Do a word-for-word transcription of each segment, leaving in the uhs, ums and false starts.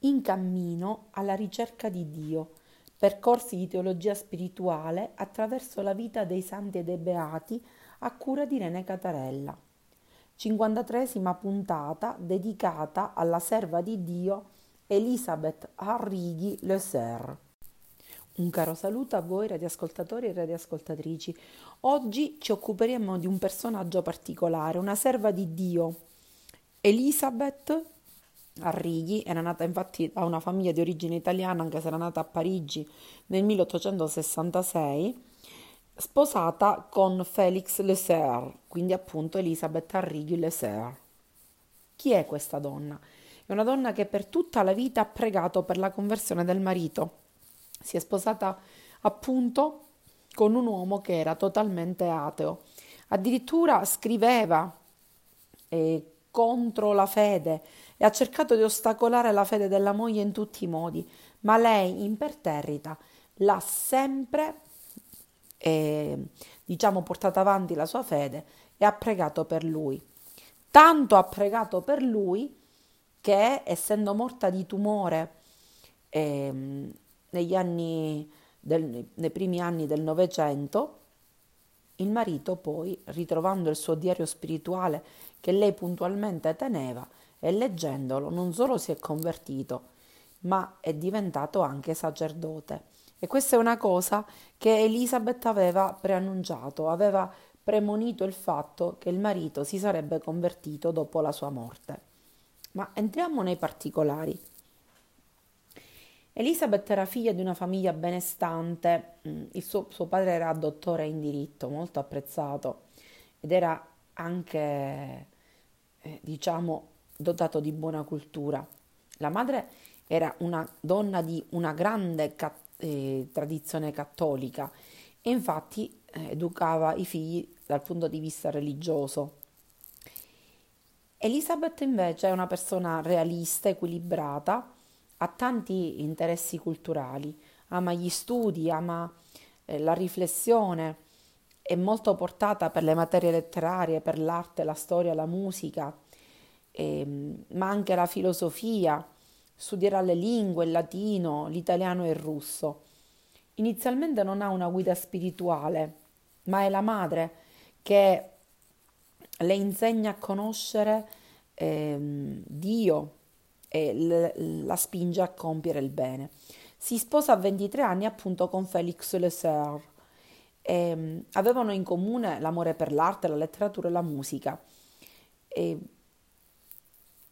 In cammino alla ricerca di Dio, percorsi di teologia spirituale attraverso la vita dei santi e dei beati a cura di Irene Catarella. cinquantatreesima puntata dedicata alla serva di Dio Elisabeth Arrighi Leseur. Un caro saluto a voi radioascoltatori e radioascoltatrici. Oggi ci occuperemo di un personaggio particolare, una serva di Dio. Elisabeth Arrighi era nata infatti da una famiglia di origine italiana, anche se era nata a Parigi nel milleottocentosessantasei, sposata con Félix Leseur, quindi appunto Elisabeth Arrighi Leseur. Chi è questa donna? È una donna che per tutta la vita ha pregato per la conversione del marito. Si è sposata appunto con un uomo che era totalmente ateo, addirittura scriveva eh, contro la fede e ha cercato di ostacolare la fede della moglie in tutti i modi, ma lei imperterrita l'ha sempre eh, diciamo portata avanti la sua fede e ha pregato per lui. Tanto ha pregato per lui che, essendo morta di tumore eh, negli anni del, nei primi anni del Novecento, il marito poi, ritrovando il suo diario spirituale che lei puntualmente teneva e leggendolo, non solo si è convertito, ma è diventato anche sacerdote. E questa è una cosa che Elisabeth aveva preannunciato, aveva premonito il fatto che il marito si sarebbe convertito dopo la sua morte. Ma entriamo nei particolari. Elisabeth era figlia di una famiglia benestante, il suo, suo padre era dottore in diritto, molto apprezzato, ed era anche, eh, diciamo, dotato di buona cultura. La madre era una donna di una grande cat- eh, tradizione cattolica e infatti eh, educava i figli dal punto di vista religioso. Elisabeth invece è una persona realista, equilibrata, ha tanti interessi culturali, ama gli studi, ama eh, la riflessione, è molto portata per le materie letterarie, per l'arte, la storia, la musica, eh, ma anche la filosofia, studierà le lingue, il latino, l'italiano e il russo. Inizialmente non ha una guida spirituale, ma è la madre che le insegna a conoscere eh, Dio, e la spinge a compiere il bene. Si sposa a ventitré anni appunto con Félix Leseur. E avevano in comune l'amore per l'arte, la letteratura e la musica. E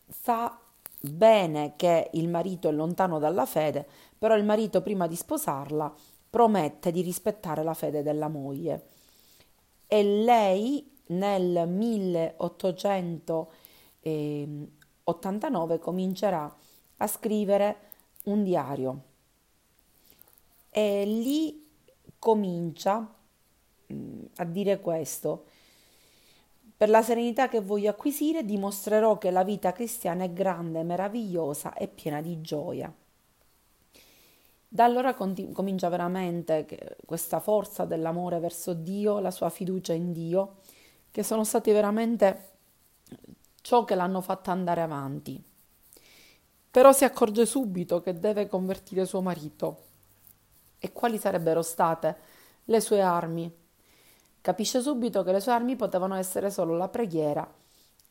sa bene che il marito è lontano dalla fede, però il marito prima di sposarla promette di rispettare la fede della moglie. E lei nel milleottocento eh, ottantanove comincerà a scrivere un diario e lì comincia a dire questo: per la serenità che voglio acquisire dimostrerò che la vita cristiana è grande, meravigliosa e piena di gioia. Da allora continu- comincia veramente questa forza dell'amore verso Dio, la sua fiducia in Dio, che sono stati veramente ciò che l'hanno fatta andare avanti. Però si accorge subito che deve convertire suo marito. E quali sarebbero state le sue armi? Capisce subito che le sue armi potevano essere solo la preghiera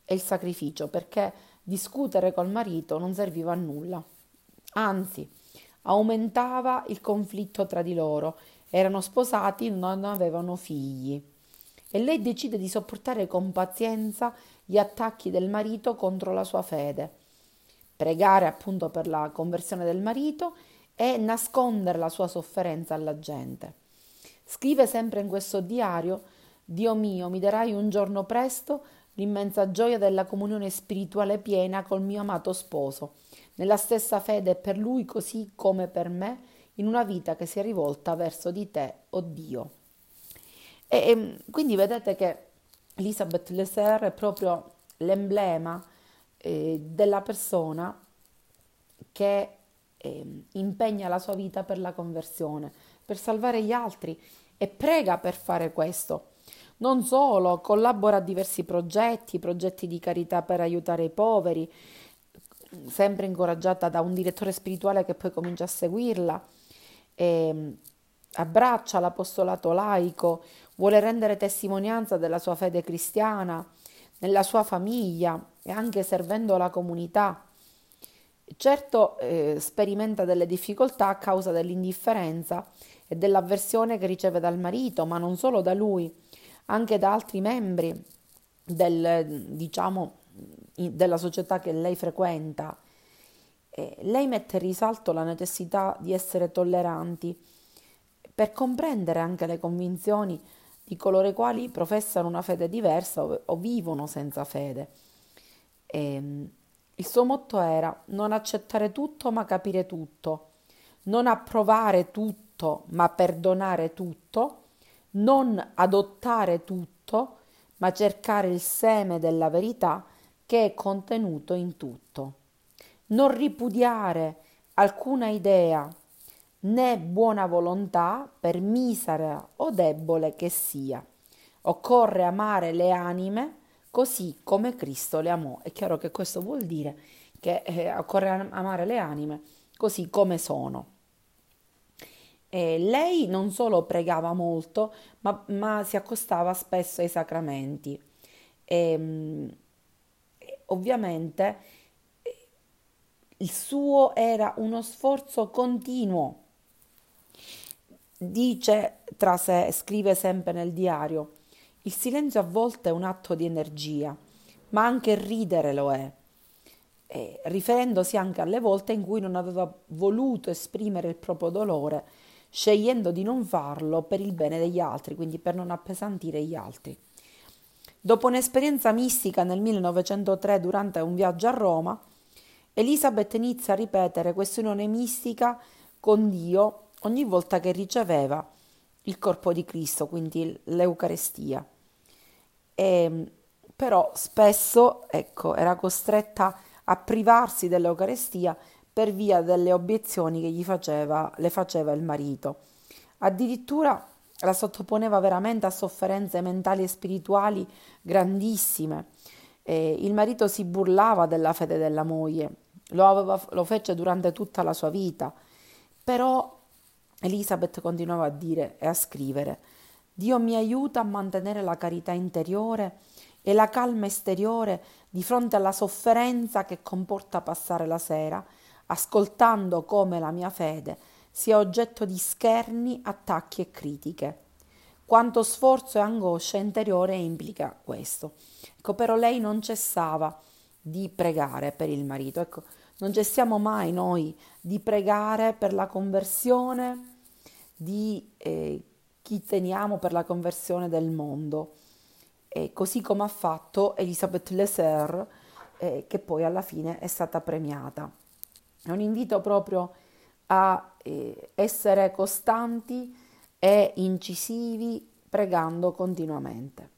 e il sacrificio, perché discutere col marito non serviva a nulla. Anzi, aumentava il conflitto tra di loro. Erano sposati, non avevano figli. E lei decide di sopportare con pazienza gli attacchi del marito contro la sua fede, pregare appunto per la conversione del marito e nascondere la sua sofferenza alla gente. Scrive sempre in questo diario: Dio mio, mi darai un giorno presto l'immensa gioia della comunione spirituale piena col mio amato sposo, nella stessa fede per lui così come per me, in una vita che sia rivolta verso di te, o Dio. E, e quindi vedete che Elisabeth Leseur è proprio l'emblema eh, della persona che eh, impegna la sua vita per la conversione, per salvare gli altri, e prega per fare questo. Non solo, collabora a diversi progetti, progetti di carità per aiutare i poveri, sempre incoraggiata da un direttore spirituale che poi comincia a seguirla, e abbraccia l'apostolato laico, vuole rendere testimonianza della sua fede cristiana nella sua famiglia e anche servendo la comunità. Certo, eh, sperimenta delle difficoltà a causa dell'indifferenza e dell'avversione che riceve dal marito, ma non solo da lui, anche da altri membri del, diciamo, della società che lei frequenta. Eh, lei mette in risalto la necessità di essere tolleranti per comprendere anche le convinzioni di coloro i quali professano una fede diversa o, o vivono senza fede. Eh, Il suo motto era non accettare tutto ma capire tutto, non approvare tutto ma perdonare tutto, non adottare tutto ma cercare il seme della verità che è contenuto in tutto. Non ripudiare alcuna idea né buona volontà, per misera o debole che sia. Occorre amare le anime così come Cristo le amò. È chiaro che questo vuol dire che eh, occorre amare le anime così come sono. E lei non solo pregava molto, ma, ma si accostava spesso ai sacramenti. E, ovviamente il suo era uno sforzo continuo. Dice tra sé, scrive sempre nel diario, il silenzio a volte è un atto di energia, ma anche il ridere lo è, e, riferendosi anche alle volte in cui non aveva voluto esprimere il proprio dolore, scegliendo di non farlo per il bene degli altri, quindi per non appesantire gli altri. Dopo un'esperienza mistica nel millenovecentotre durante un viaggio a Roma, Elisabeth inizia a ripetere quest'unione mistica con Dio ogni volta che riceveva il corpo di Cristo, quindi l'Eucarestia. E, però spesso, ecco, era costretta a privarsi dell'Eucarestia per via delle obiezioni che gli faceva, le faceva il marito. Addirittura la sottoponeva veramente a sofferenze mentali e spirituali grandissime. E il marito si burlava della fede della moglie, lo, aveva, lo fece durante tutta la sua vita, però Elisabeth continuava a dire e a scrivere: Dio mi aiuta a mantenere la carità interiore e la calma esteriore di fronte alla sofferenza che comporta passare la sera, ascoltando come la mia fede sia oggetto di scherni, attacchi e critiche. Quanto sforzo e angoscia interiore implica questo. Ecco, però lei non cessava di pregare per il marito. Ecco, non cessiamo mai noi di pregare per la conversione di eh, chi teniamo, per la conversione del mondo, e così come ha fatto Elisabeth Leseur, eh, che poi alla fine è stata premiata. È un invito proprio a eh, essere costanti e incisivi, pregando continuamente.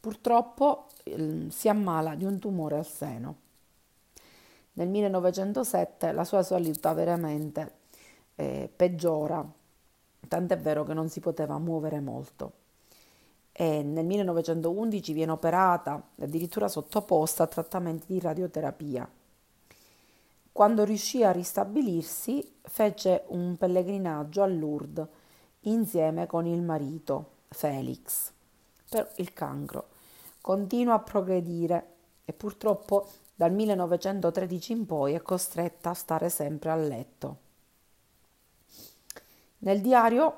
Purtroppo eh, si ammala di un tumore al seno. Nel millenovecentosette la sua salute veramente eh, peggiora, tant'è vero che non si poteva muovere molto. E nel millenovecentoundici viene operata, addirittura sottoposta a trattamenti di radioterapia. Quando riuscì a ristabilirsi, fece un pellegrinaggio a Lourdes insieme con il marito Félix. Però il cancro continua a progredire e purtroppo dal millenovecentotredici in poi è costretta a stare sempre a letto. Nel diario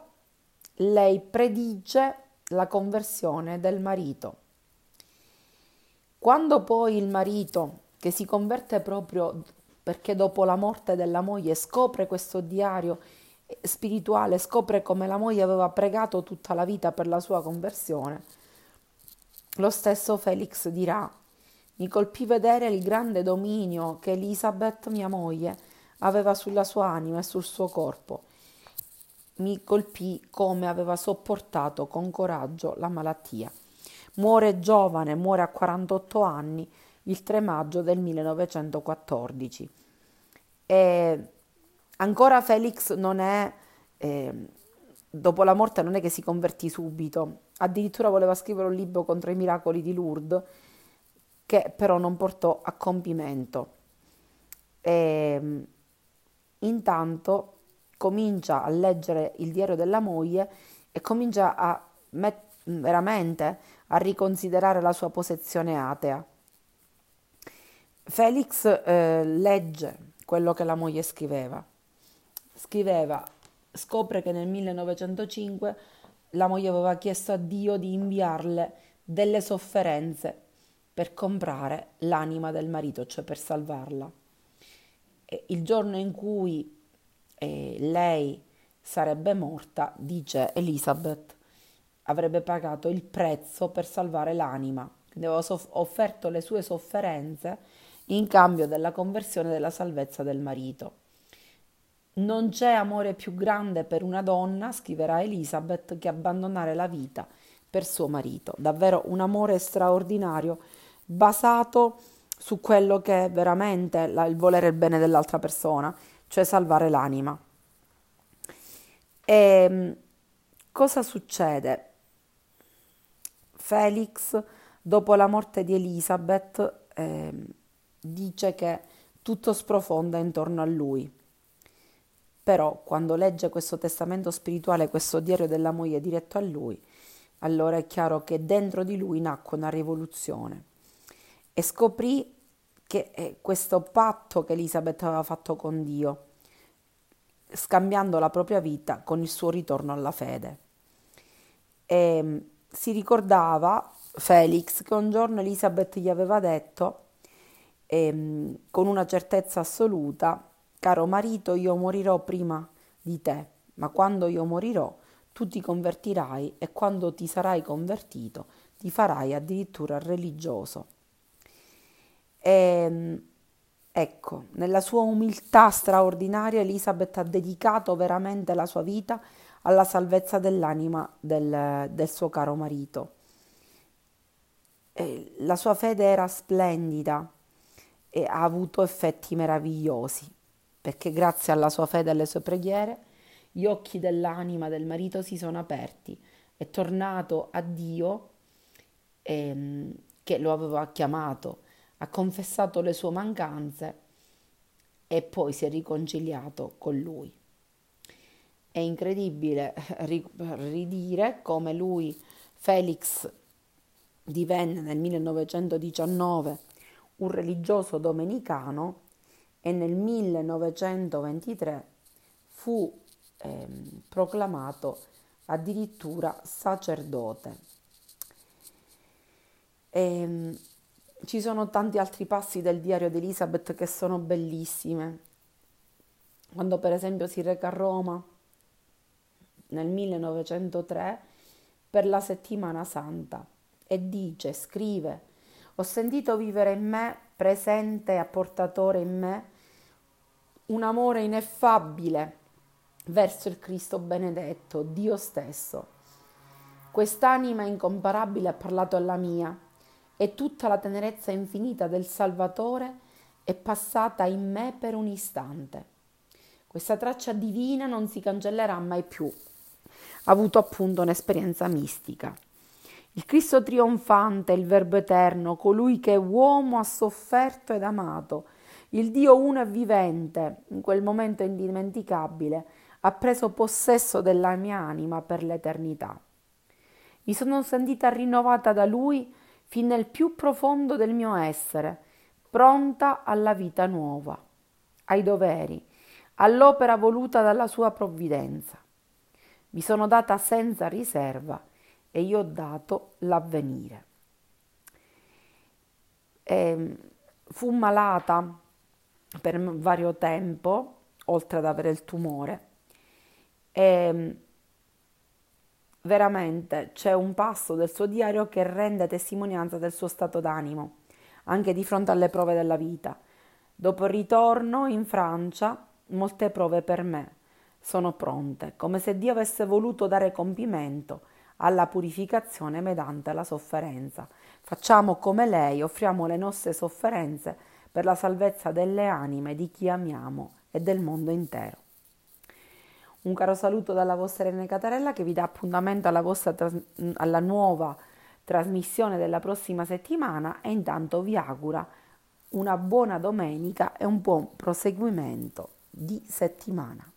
lei predice la conversione del marito. Quando poi il marito, che si converte proprio perché dopo la morte della moglie scopre questo diario spirituale, scopre come la moglie aveva pregato tutta la vita per la sua conversione, lo stesso Félix dirà: mi colpì vedere il grande dominio che Elisabeth, mia moglie, aveva sulla sua anima e sul suo corpo. Mi colpì come aveva sopportato con coraggio la malattia. Muore giovane, muore a quarantotto anni, il tre maggio del millenovecentoquattordici. E ancora Félix non è, eh, dopo la morte non è che si convertì subito. Addirittura voleva scrivere un libro contro i miracoli di Lourdes, che però non portò a compimento. E intanto comincia a leggere il diario della moglie e comincia a met- veramente a riconsiderare la sua posizione atea. Felix eh, legge quello che la moglie scriveva. Scriveva, scopre che nel millenovecentocinque la moglie aveva chiesto a Dio di inviarle delle sofferenze per comprare l'anima del marito, cioè per salvarla. E il giorno in cui eh, lei sarebbe morta, dice Elisabeth, avrebbe pagato il prezzo per salvare l'anima. Quindi aveva soff- offerto le sue sofferenze in cambio della conversione e della salvezza del marito. Non c'è amore più grande per una donna, scriverà Elisabeth, che abbandonare la vita per suo marito. Davvero un amore straordinario, basato su quello che è veramente la, il volere il bene dell'altra persona, cioè salvare l'anima. E cosa succede? Felix, dopo la morte di Elisabeth, eh, dice che tutto sprofonda intorno a lui. Però quando legge questo testamento spirituale, questo diario della moglie diretto a lui, allora è chiaro che dentro di lui nacque una rivoluzione e scoprì che eh, questo patto che Elisabeth aveva fatto con Dio, scambiando la propria vita con il suo ritorno alla fede. E si ricordava Felix che un giorno Elisabeth gli aveva detto ehm, con una certezza assoluta: caro marito, io morirò prima di te, ma quando io morirò tu ti convertirai, e quando ti sarai convertito ti farai addirittura religioso. E, ecco, nella sua umiltà straordinaria Elisabeth ha dedicato veramente la sua vita alla salvezza dell'anima del, del suo caro marito. E la sua fede era splendida e ha avuto effetti meravigliosi, perché grazie alla sua fede e alle sue preghiere gli occhi dell'anima del marito si sono aperti, è tornato a Dio ehm, che lo aveva chiamato, ha confessato le sue mancanze e poi si è riconciliato con lui. È incredibile ri- ridire come lui, Felix, divenne nel millenovecentodiciannove un religioso domenicano e nel millenovecentoventitré fu ehm, proclamato addirittura sacerdote. E, ci sono tanti altri passi del diario di Elisabeth che sono bellissime. Quando per esempio si reca a Roma nel millenovecentotré per la Settimana Santa e dice, scrive: ho sentito vivere in me, presente e apportatore in me, un amore ineffabile verso il Cristo benedetto, Dio stesso. Quest'anima incomparabile ha parlato alla mia e tutta la tenerezza infinita del Salvatore è passata in me per un istante. Questa traccia divina non si cancellerà mai più. Ha avuto appunto un'esperienza mistica. Il Cristo trionfante, il Verbo eterno, colui che è uomo, ha sofferto ed amato, il Dio uno e vivente, in quel momento indimenticabile, ha preso possesso della mia anima per l'eternità. Mi sono sentita rinnovata da Lui fin nel più profondo del mio essere, pronta alla vita nuova, ai doveri, all'opera voluta dalla Sua provvidenza. Mi sono data senza riserva e io ho dato l'avvenire. E fu malata per vario tempo, oltre ad avere il tumore, e veramente c'è un passo del suo diario che rende testimonianza del suo stato d'animo, anche di fronte alle prove della vita. Dopo il ritorno in Francia, molte prove per me sono pronte, come se Dio avesse voluto dare compimento alla purificazione mediante la sofferenza. Facciamo come lei, offriamo le nostre sofferenze per la salvezza delle anime di chi amiamo e del mondo intero. Un caro saluto dalla vostra Irene Catarella, che vi dà appuntamento alla, vostra, alla nuova trasmissione della prossima settimana, e intanto vi augura una buona domenica e un buon proseguimento di settimana.